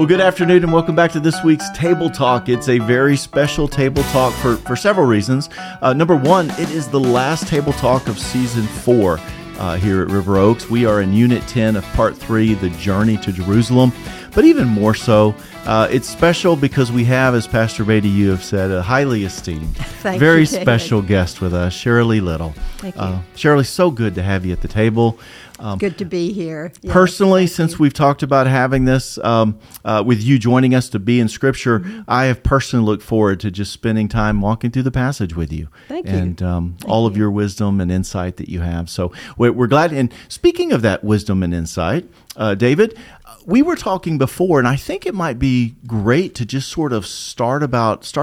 Well, good afternoon and welcome back to this week's Table Talk. It's a very special Table Talk for several reasons. Number one, it is the last Table Talk of Season 4 here at River Oaks. We are in Unit 10 of Part 3, The Journey to Jerusalem. But even more so, it's special because we have, as Pastor Beaty, you have said, a highly esteemed, very special guest with us, Shirley Little. Thank you. Shirley, so good to have you at the table. Good to be here. Yes, personally, since we've talked about having this with you joining us to be in Scripture, mm-hmm. I have personally looked forward to just spending time walking through the passage with you. Thank you. And all of your wisdom and insight that you have. So we're glad. And speaking of that wisdom and insight, David, we were talking before, and I think it might be great to just sort of start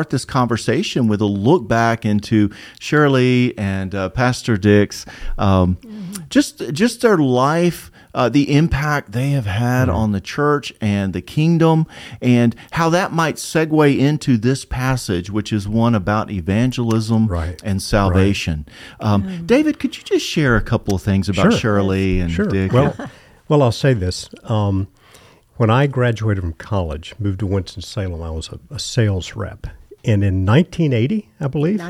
this conversation with a look back into Shirley and Pastor Dick's, just their life, the impact they have had on the church and the kingdom, and how that might segue into this passage, which is one about evangelism and salvation. Right. David, could you just share a couple of things about Shirley and Dick? Well, I'll say this. When I graduated from college, moved to Winston-Salem, I was a sales rep. And in 1980, I believe,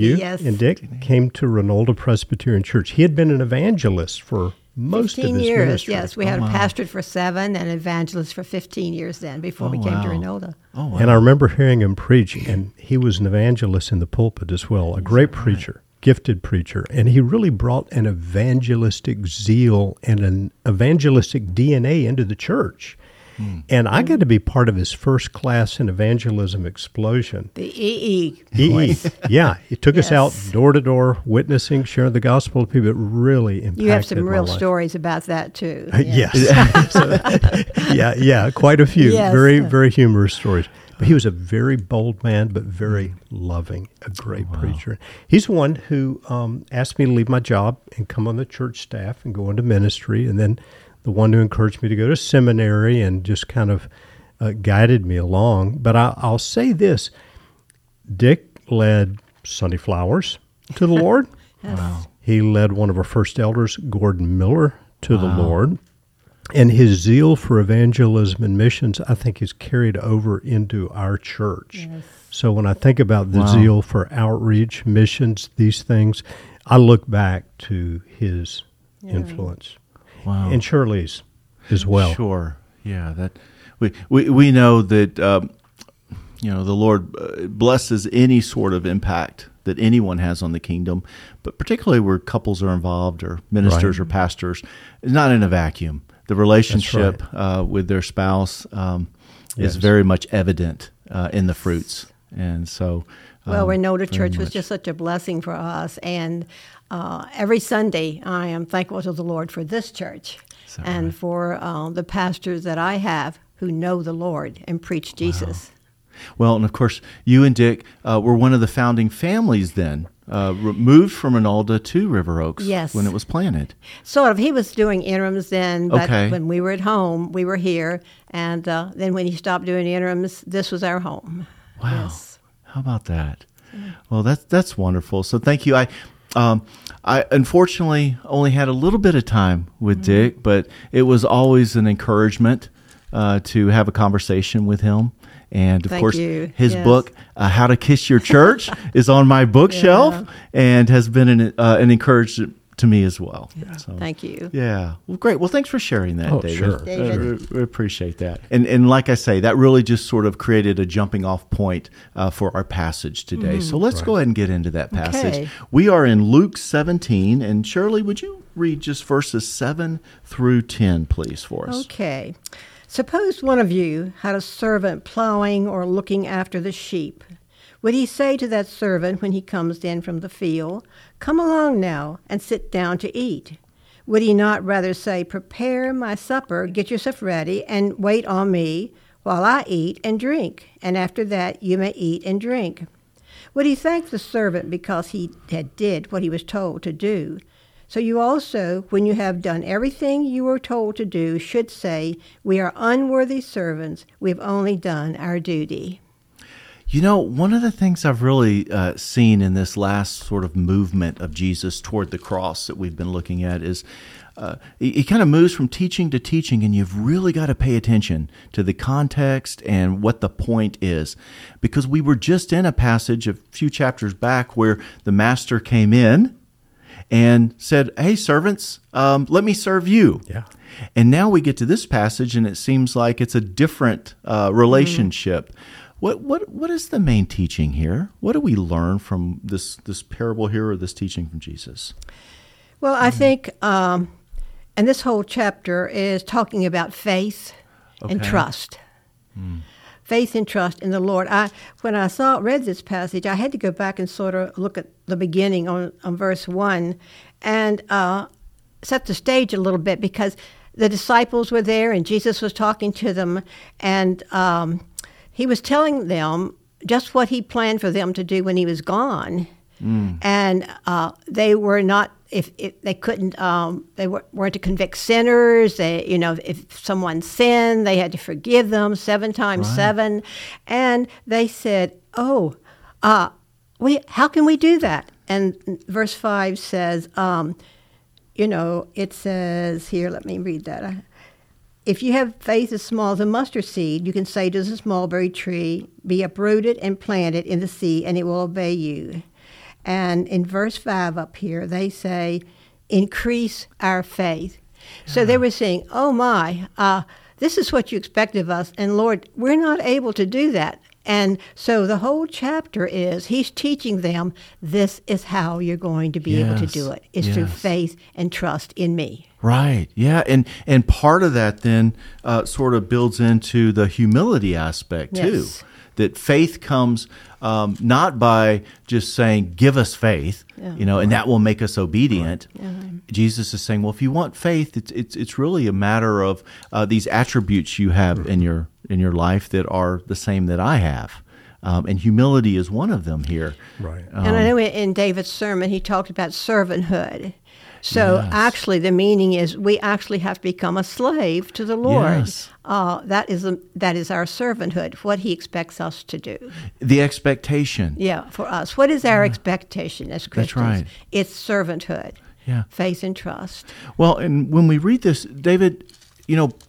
you and Dick came to Reynolda Presbyterian Church. He had been an evangelist for most of his years, ministry. Yes. We had a pastorate for 7 and an evangelist for 15 years then before we came to Reynolda. Oh, wow. And I remember hearing him preach, and he was an evangelist in the pulpit as well, a great preacher. Gifted preacher, and he really brought an evangelistic zeal and an evangelistic DNA into the church. And I got to be part of his first class in Evangelism Explosion. The EE. Yeah. He took us out door to door, witnessing, sharing the gospel to people. It really impacted my life. You have some real stories about that, too. Yes. Quite a few. Yes. Very, very humorous stories. But he was a very bold man, but very loving, a great preacher. He's the one who asked me to leave my job and come on the church staff and go into ministry, and then the one who encouraged me to go to seminary and just kind of guided me along. But I'll say this, Dick led Sunny Flowers to the Lord. He led one of our first elders, Gordon Miller, to the Lord. And his zeal for evangelism and missions, I think, is carried over into our church. Yes. So when I think about the zeal for outreach, missions, these things, I look back to his influence. Wow. And Shirley's as well. Sure, yeah. That we know that the Lord blesses any sort of impact that anyone has on the kingdom, but particularly where couples are involved or ministers or pastors, not in a vacuum. The relationship with their spouse is very much evident in the fruits, and so. Well, Reynolda Church was just such a blessing for us, and every Sunday I am thankful to the Lord for this church and for the pastors that I have who know the Lord and preach Jesus. Wow. Well, and of course, you and Dick were one of the founding families then, moved from Reynolda to River Oaks when it was planted. Sort of. He was doing interims then, but when we were at home, we were here, and then when he stopped doing interims, this was our home. Wow. Yes. How about that? Well, that's wonderful. So thank you. I unfortunately only had a little bit of time with Dick, but it was always an encouragement to have a conversation with him. And, of course, his book, How to Kiss Your Church, is on my bookshelf and has been an encouragement to me as well. Yeah. So, thank you. Yeah. Well, great. Well, thanks for sharing that, David. David. We appreciate that. And like I say, that really just sort of created a jumping off point for our passage today. So let's go ahead and get into that passage. Okay. We are in Luke 17, and Shirley, would you read just verses 7 through 10, please, for us? Okay. Suppose one of you had a servant plowing or looking after the sheep. Would he say to that servant when he comes in from the field, "Come along now and sit down to eat"? Would he not rather say, "Prepare my supper, get yourself ready, and wait on me while I eat and drink, and after that you may eat and drink"? Would he thank the servant because he had did what he was told to do? So you also, when you have done everything you were told to do, should say, "We are unworthy servants, we have only done our duty." You know, one of the things I've really seen in this last sort of movement of Jesus toward the cross that we've been looking at is It kind of moves from teaching to teaching, and you've really got to pay attention to the context and what the point is. Because we were just in a passage a few chapters back where the master came in and said, hey, servants, let me serve you. Yeah. And now we get to this passage, and it seems like it's a different relationship. What is the main teaching here? What do we learn from this parable here, or this teaching from Jesus? Well, I think... and this whole chapter is talking about faith and trust. Mm. Faith and trust in the Lord. When I read this passage, I had to go back and sort of look at the beginning on verse 1 and set the stage a little bit, because the disciples were there and Jesus was talking to them, and he was telling them just what he planned for them to do when he was gone. Mm. And they were not, if they couldn't, they weren't to convict sinners. They, if someone sinned, they had to forgive them 7 times 7. And they said, how can we do that? And verse 5 says, it says here, let me read that. If you have faith as small as a mustard seed, you can say to this mulberry tree, be uprooted and planted in the sea, and it will obey you. And in verse 5 up here, they say, increase our faith. Yeah. So they were saying, this is what you expect of us. And Lord, we're not able to do that. And so the whole chapter is, he's teaching them, this is how you're going to be able to do it. It's through faith and trust in me. Right, yeah, and part of that then sort of builds into the humility aspect too. That faith comes not by just saying, give us faith, and that will make us obedient. Yeah. Jesus is saying, well, if you want faith, it's really a matter of these attributes you have in your life that are the same that I have. And humility is one of them here. Right. And I know in David's sermon, he talked about servanthood. So actually the meaning is we actually have to become a slave to the Lord. Yes. That is our servanthood, what he expects us to do. The expectation. Yeah, for us. What is our expectation as Christians? That's right. It's servanthood, faith and trust. Well, and when we read this, David,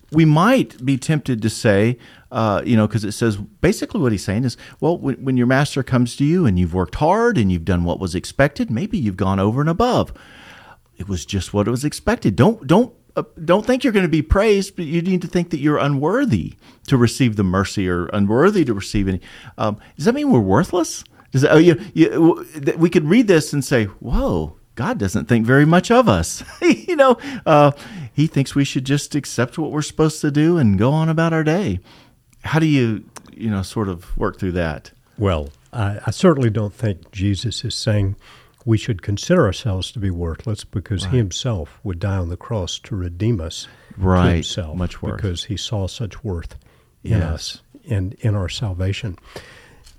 we might be tempted to say, because it says basically what he's saying is, well, when your master comes to you and you've worked hard and you've done what was expected, maybe you've gone over and above. It was just what it was expected. Don't think you're going to be praised, but you need to think that you're unworthy to receive the mercy or unworthy to receive any. Does that mean we're worthless? We could read this and say, whoa, God doesn't think very much of us. He thinks we should just accept what we're supposed to do and go on about our day. How do you, sort of work through that? Well, I certainly don't think Jesus is saying we should consider ourselves to be worthless, because he himself would die on the cross to redeem us to himself, much worth, because he saw such worth in us and in our salvation.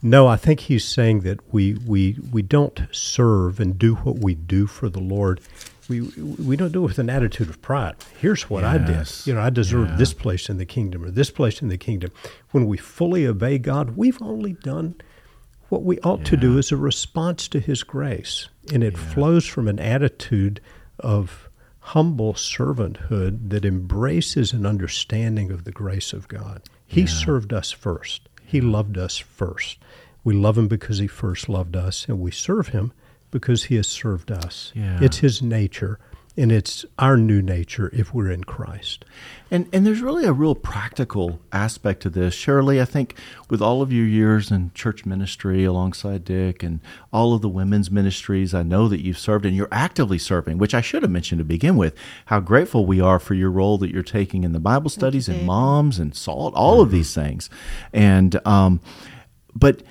No, I think he's saying that we don't serve and do what we do for the Lord. We don't do it with an attitude of pride. Here's what I did. I deserve this place in the kingdom or this place in the kingdom. When we fully obey God, we've only done what we ought to do as a response to his grace, and it flows from an attitude of humble servanthood that embraces an understanding of the grace of God. He served us first. He loved us first. We love him because he first loved us, and we serve him because he has served us. Yeah. It's his nature, and it's our new nature if we're in Christ. And there's really a real practical aspect to this. Shirley, I think with all of your years in church ministry alongside Dick and all of the women's ministries, I know that you've served and you're actively serving, which I should have mentioned to begin with, how grateful we are for your role that you're taking in the Bible studies and moms and SALT, all of these things. And but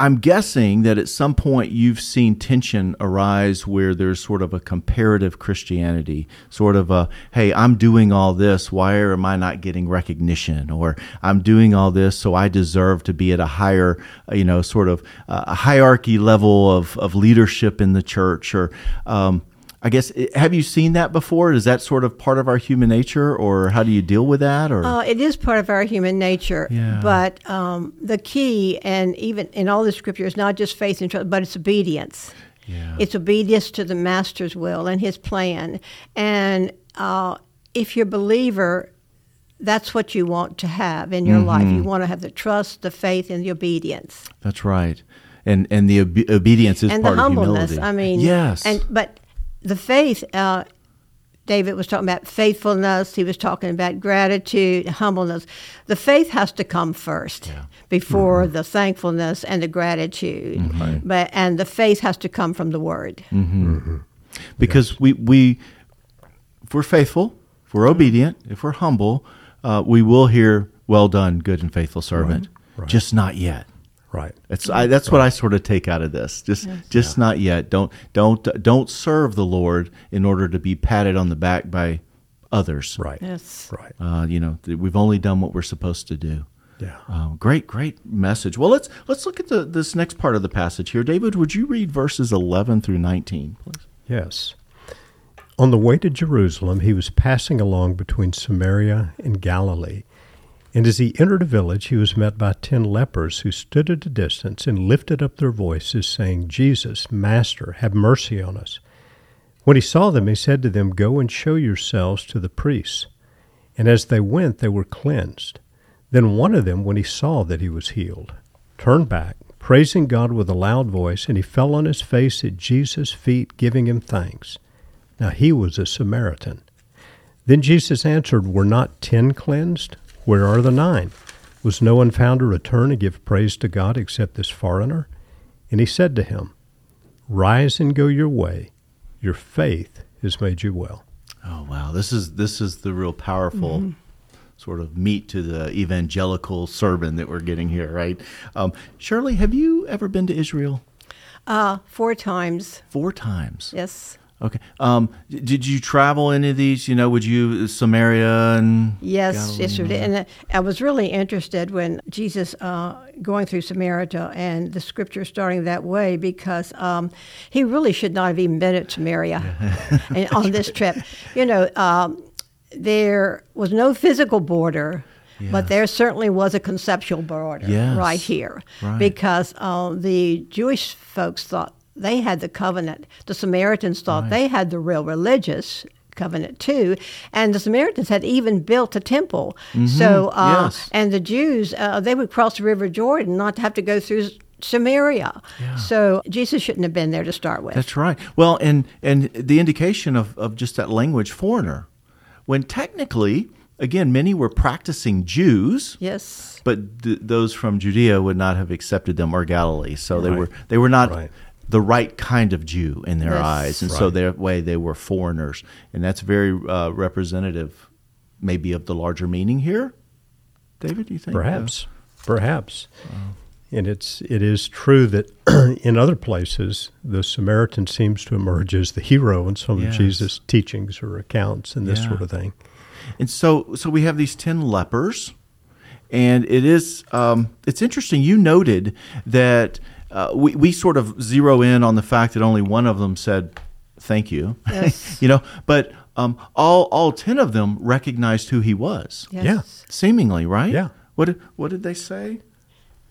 I'm guessing that at some point you've seen tension arise where there's sort of a comparative Christianity, sort of a, hey, I'm doing all this, why am I not getting recognition? Or I'm doing all this, so I deserve to be at a higher, sort of a hierarchy level of leadership in the church. Or I guess, have you seen that before? Is that sort of part of our human nature, or how do you deal with that? Or it is part of our human nature, but the key, and even in all the Scripture, is not just faith and trust, but it's obedience. Yeah. It's obedience to the Master's will and His plan. And if you're a believer, that's what you want to have in your mm-hmm. life. You want to have the trust, the faith, and the obedience. That's right. And the obedience is and part of humility. And the humbleness, I mean. Yes. But the faith, David was talking about faithfulness. He was talking about gratitude, humbleness. The faith has to come first before mm-hmm. the thankfulness and the gratitude. Mm-hmm. And the faith has to come from the Word. Mm-hmm. Mm-hmm. Because if we're faithful, if we're obedient, if we're humble, we will hear, "Well done, good and faithful servant." Right. Right. Just not yet. Right. That's what I sort of take out of this. Just not yet. Don't serve the Lord in order to be patted on the back by others. Right. Yes. Right. We've only done what we're supposed to do. Yeah. Great message. Well, let's look at this next part of the passage here. David, would you read verses 11 through 19, please? Yes. On the way to Jerusalem, he was passing along between Samaria and Galilee. And as he entered a village, he was met by 10 lepers who stood at a distance and lifted up their voices, saying, "Jesus, Master, have mercy on us." When he saw them, he said to them, "Go and show yourselves to the priests." And as they went, they were cleansed. Then one of them, when he saw that he was healed, turned back, praising God with a loud voice, and he fell on his face at Jesus' feet, giving him thanks. Now he was a Samaritan. Then Jesus answered, "Were not 10 cleansed? Where are the 9? Was no one found to return and give praise to God except this foreigner?" And he said to him, "Rise and go your way. Your faith has made you well." Oh, wow. This is the real powerful mm-hmm. sort of meat to the evangelical sermon that we're getting here, right? Shirley, have you ever been to Israel? 4 times. 4 times? Yes. Okay. Did you travel any of these? Would you Samaria and Galilee? Yes, and I was really interested when Jesus going through Samaria and the scripture starting that way because he really should not have even been at Samaria and on this trip. There was no physical border. Yes. But there certainly was a conceptual border right here because the Jewish folks thought they had the covenant. The Samaritans thought they had the real religious covenant too, and the Samaritans had even built a temple. Mm-hmm. So, and the Jews, they would cross the River Jordan not to have to go through Samaria. Yeah. So Jesus shouldn't have been there to start with. That's right. Well, and the indication of just that language, foreigner, when technically, again, many were practicing Jews. Yes. But those from Judea would not have accepted them or Galilee. So they were not... Right. the right kind of Jew in their eyes. And so that way they were foreigners. And that's very representative maybe of the larger meaning here. David, do you think? Perhaps. And it is true that in other places, the Samaritan seems to emerge as the hero in some of Jesus' teachings or accounts and this sort of thing. And so we have these 10 lepers. And it is, it's interesting, you noted that we sort of zero in on the fact that only one of them said, "Thank you," yes. But all 10 of them recognized who he was. Yes. Yeah, seemingly, right? Yeah. What did they say?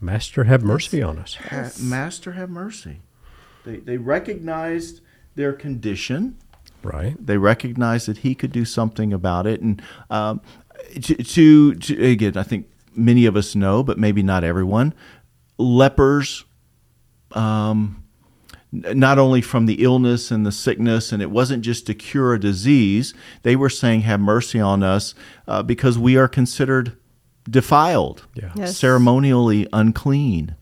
"Master, have mercy on us." Yes. Master, have mercy. They recognized their condition. Right. They recognized that he could do something about it, and to again, I think many of us know, but maybe not everyone. Lepers. Not only from the illness and the sickness, and it wasn't just to cure a disease, they were saying, "Have mercy on us," because we are considered defiled, ceremonially unclean.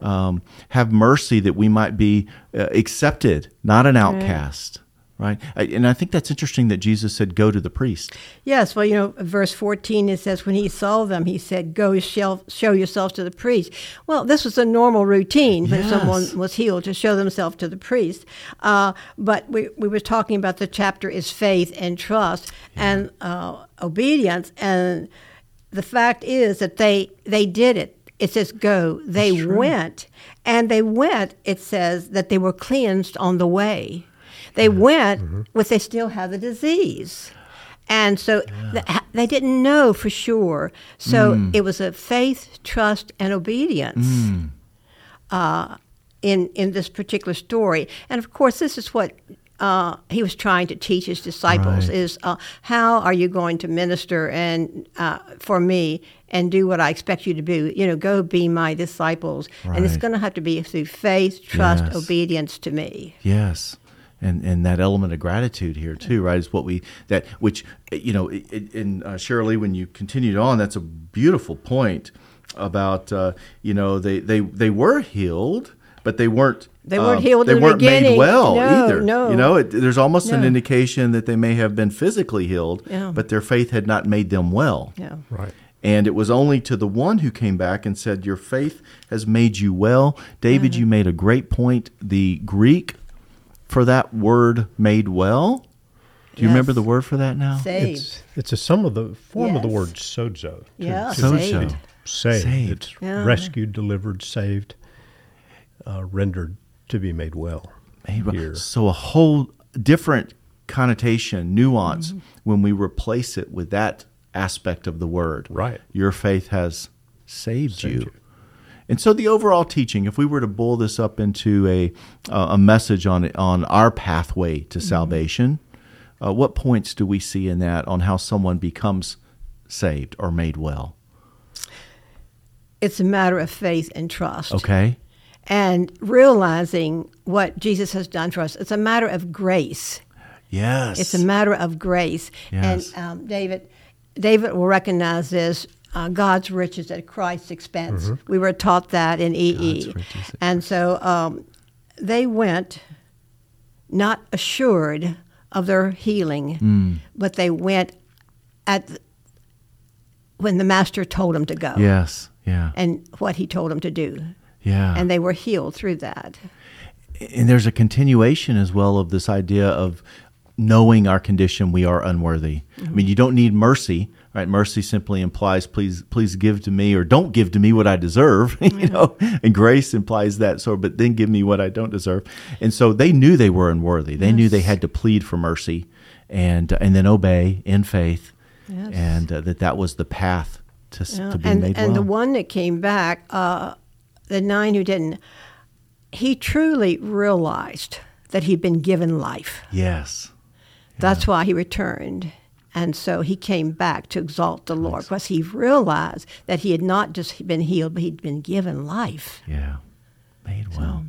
Have mercy that we might be accepted, not an outcast. Right, and I think that's interesting that Jesus said, "Go to the priest." Yes, well, verse 14, it says, when he saw them, he said, "Go show yourselves to the priest." Well, this was a normal routine when someone was healed to show themselves to the priest. But we were talking about the chapter is faith and trust and obedience, and the fact is that they did it. It says go. They went, and they went, it says, that they were cleansed on the way. They went, but they still had the disease. And so they didn't know for sure. So it was a faith, trust, and obedience. in this particular story. And, of course, this is what he was trying to teach his disciples, right, is how are you going to minister and for me and do what I expect you to do? You know, go be my disciples. Right. And it's going to have to be through faith, trust, yes, obedience to me. Yes. And that element of gratitude here too, right? Is what we that which you know in Shirley, when you continued on, that's a beautiful point about you know they were healed, but they weren't healed. They weren't made well either. No. You know, there's almost an indication that they may have been physically healed, but their faith had not made them well. Yeah. Right. And it was only to the one who came back and said, "Your faith has made you well." David, you made a great point. The Greek for that word "made well," do you remember the word for that now? Saved. It's a sum of the form of the word sozo. Yeah, sozo. Saved. It's rescued, delivered, saved, rendered to be made well. Made well. Here. So a whole different connotation, nuance, when we replace it with that aspect of the word. Right. Your faith has saved you. And so the overall teaching, if we were to boil this up into a message on our pathway to salvation, what points do we see in that on how someone becomes saved or made well? It's a matter of faith and trust. Okay. And realizing what Jesus has done for us. It's a matter of grace. Yes. It's a matter of grace. Yes. And David will recognize this. God's riches at Christ's expense. We were taught that in EE. And so they went not assured of their healing, but they went when the Master told them to go. Yes, yeah. And what he told them to do. Yeah. And they were healed through that. And there's a continuation as well of this idea of knowing our condition, we are unworthy. I mean, you don't need mercy. Right, mercy simply implies, please give to me, or don't give to me what I deserve, you know. And grace implies that, but then give me what I don't deserve. And so they knew they were unworthy. They knew they had to plead for mercy, and then obey in faith, and that was the path to be made well. And the one that came back, the nine who didn't, he truly realized that he'd been given life. Yes, that's why he returned. And so he came back to exalt the Lord because he realized that he had not just been healed, but he'd been given life. Yeah, made well.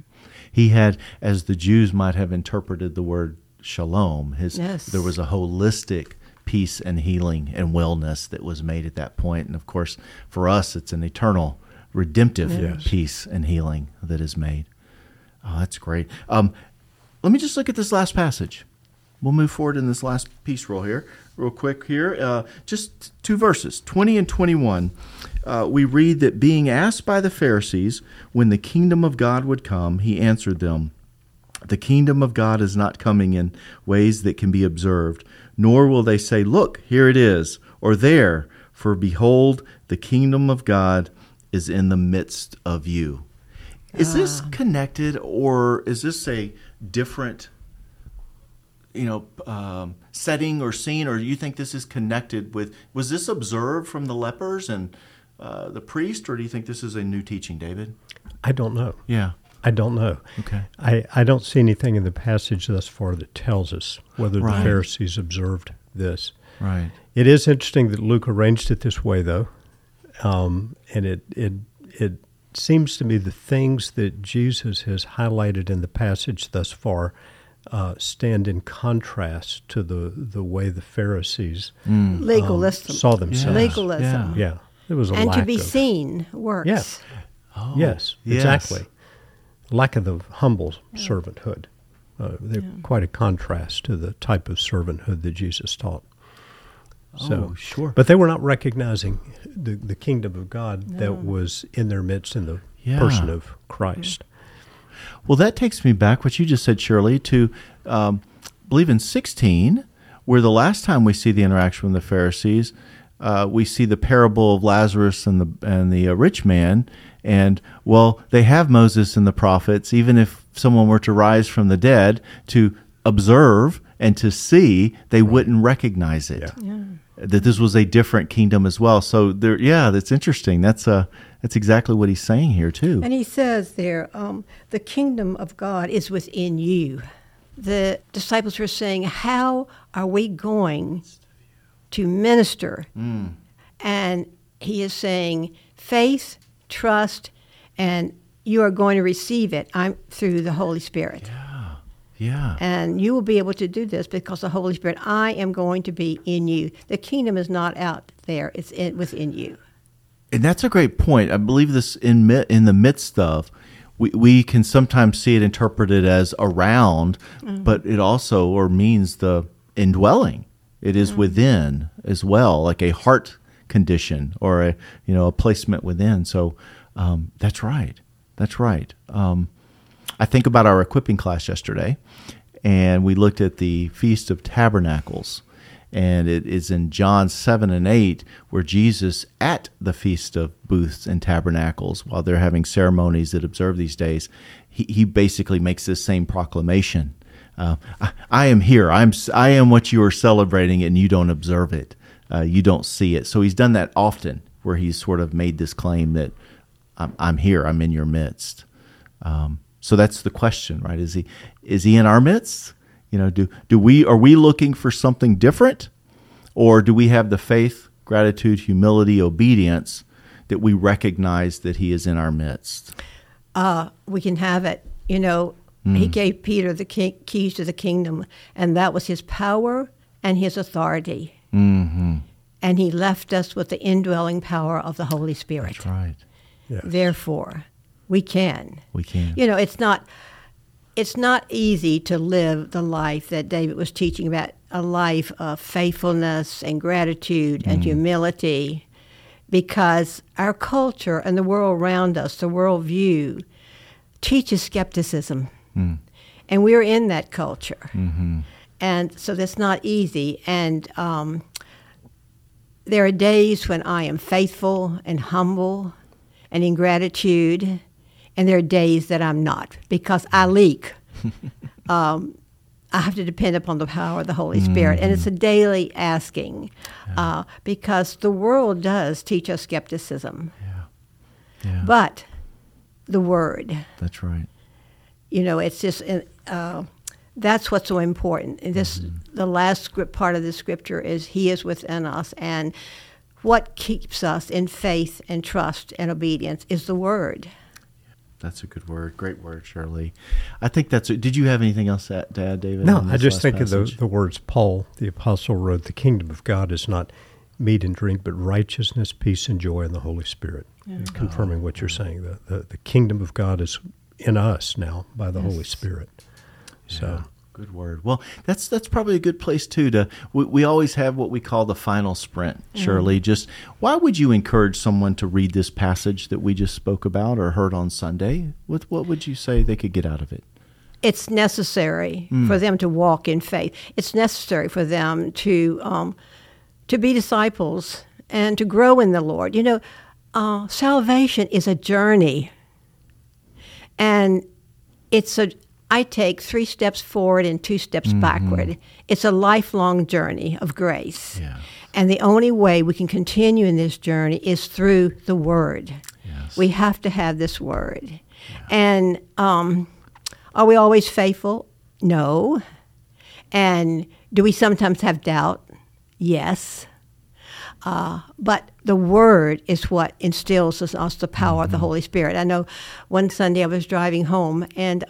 He had, as the Jews might have interpreted the word shalom, there was a holistic peace and healing and wellness that was made at that point. And, of course, for us, it's an eternal, redemptive peace and healing that is made. Oh, that's great. Let me just look at this last passage. We'll move forward in this last piece real quick here. Just two verses, 20 and 21. We read that being asked by the Pharisees when the kingdom of God would come, he answered them, "The kingdom of God is not coming in ways that can be observed, nor will they say, 'Look, here it is,' or 'There,' for behold, the kingdom of God is in the midst of you." Is this connected, or is this a different setting or scene, or do you think this is connected with, was this observed from the lepers and the priest, or do you think this is a new teaching, David? I don't know. Yeah. I don't know. Okay. I don't see anything in the passage thus far that tells us whether the Pharisees observed this. Right. It is interesting that Luke arranged it this way, though, and it seems to me the things that Jesus has highlighted in the passage thus far stand in contrast to the way the Pharisees legalism saw themselves. Yeah. Legalism. Yeah. There was a lack to be seen works. Yes. Oh, yes, exactly. Lack of the humble servanthood. They're quite a contrast to the type of servanthood that Jesus taught. Sure. But they were not recognizing the kingdom of God that was in their midst in the person of Christ. Well, that takes me back, what you just said, Shirley, to believe in 16, where the last time we see the interaction with the Pharisees, we see the parable of Lazarus and the rich man, and, well, they have Moses and the prophets, even if someone were to rise from the dead, to observe and to see, they wouldn't recognize it. Yeah. Yeah. that this was a different kingdom as well. So there, yeah, that's interesting. That's exactly what he's saying here too. And he says there, the kingdom of God is within you. The disciples were saying, how are we going to minister? Mm. And he is saying, faith, trust, and you are going to receive it through the Holy Spirit. Yeah, yeah. And you will be able to do this because the Holy Spirit, I am going to be in you. The kingdom is not out there, it's within you. And that's a great point. I believe this in the midst of, we can sometimes see it interpreted as around, mm-hmm. but it also means the indwelling. It is mm-hmm. within as well, like a heart condition or a placement within. So that's right. That's right. I think about our equipping class yesterday, and we looked at the Feast of Tabernacles, and it is in John 7 and 8 where Jesus, at the Feast of Booths and Tabernacles, while they're having ceremonies that observe these days, he basically makes this same proclamation. I am here. I am what you are celebrating, and you don't observe it. You don't see it. So he's done that often where he's sort of made this claim that, I'm here. I'm in your midst. So that's the question, right? Is he in our midst? Are we looking for something different, or do we have the faith, gratitude, humility, obedience that we recognize that he is in our midst? We can have it. He gave Peter the keys to the kingdom, and that was his power and his authority. Mm-hmm. And he left us with the indwelling power of the Holy Spirit. That's right. Yes. Therefore, we can. We can. It's not easy to live the life that David was teaching about, a life of faithfulness and gratitude and humility, because our culture and the world around us, the worldview, teaches skepticism. Mm. And we're in that culture. Mm-hmm. And so that's not easy. And there are days when I am faithful and humble and in gratitude, and there are days that I'm not, because I leak. I have to depend upon the power of the Holy Spirit, and it's a daily asking, because the world does teach us skepticism. Yeah. Yeah. But the Word. That's right. It's just, that's what's so important. The last part of the scripture is, He is within us, and what keeps us in faith and trust and obedience is the Word. That's a good word. Great word, Shirley. I think did you have anything else to add, David? No, I just think passage? Of the words Paul, the apostle, wrote, the kingdom of God is not meat and drink, but righteousness, peace, and joy in the Holy Spirit. Yeah. Confirming what you're saying. The kingdom of God is in us now by the Holy Spirit. So. Yeah. Good word. Well, that's probably a good place too. We always have what we call the final sprint, Shirley. Mm-hmm. Just why would you encourage someone to read this passage that we just spoke about or heard on Sunday? What would you say they could get out of it? It's necessary for them to walk in faith. It's necessary for them to be disciples and to grow in the Lord. Salvation is a journey, and I take 3 steps forward and 2 steps backward. It's a lifelong journey of grace. Yes. And the only way we can continue in this journey is through the Word. Yes. We have to have this Word. Yeah. And are we always faithful? No. And do we sometimes have doubt? Yes. But the Word is what instills in us the power of the Holy Spirit. I know one Sunday I was driving home, and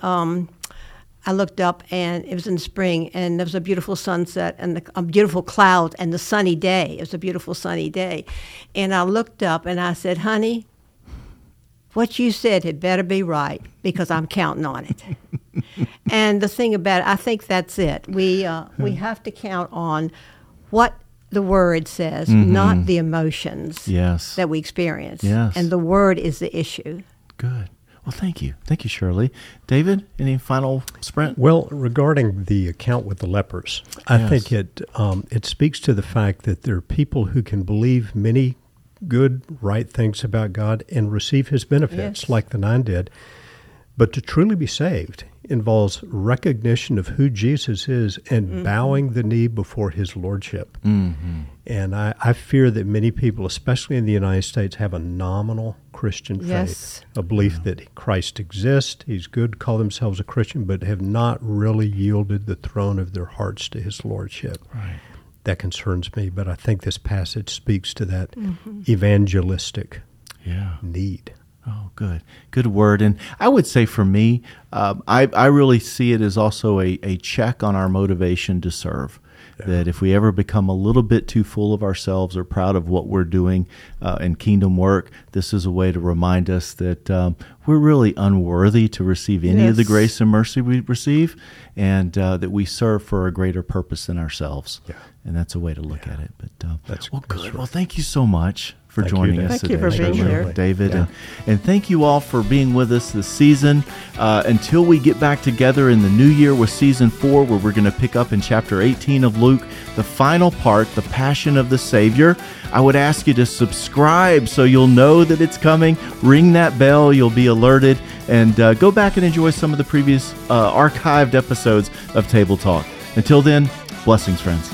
I looked up, and it was in the spring, and there was a beautiful sunset and a beautiful cloud and the sunny day. It was a beautiful sunny day. And I looked up, and I said, honey, what you said had better be right, because I'm counting on it. And the thing about it, I think that's it. We have to count on what the Word says, not the emotions that we experience. Yes. And the Word is the issue. Good. Well, thank you. Thank you, Shirley. David, any final sprint? Well, regarding the account with the lepers, I think it speaks to the fact that there are people who can believe many good, right things about God and receive His benefits, like the 9 did. But to truly be saved involves recognition of who Jesus is and bowing the knee before his lordship. Mm-hmm. And I fear that many people, especially in the United States, have a nominal Christian faith, a belief that Christ exists, he's good, call themselves a Christian, but have not really yielded the throne of their hearts to his lordship. Right. That concerns me, but I think this passage speaks to that evangelistic need. Oh, good. Good word. And I would say for me, I really see it as also a check on our motivation to serve. Yeah. That if we ever become a little bit too full of ourselves or proud of what we're doing in kingdom work, this is a way to remind us that we're really unworthy to receive any of the grace and mercy we receive, and that we serve for a greater purpose than ourselves. Yeah. And that's a way to look at it. But that's good. Well, thank you so much for joining us today. Thank you for being here, David. Yeah. And thank you all for being with us this season. Until we get back together in the new year with Season 4, where we're going to pick up in chapter 18 of Luke, the final part, the Passion of the Savior. I would ask you to subscribe so you'll know that it's coming. Ring that bell. You'll be alerted. And go back and enjoy some of the previous archived episodes of Table Talk. Until then, blessings, friends.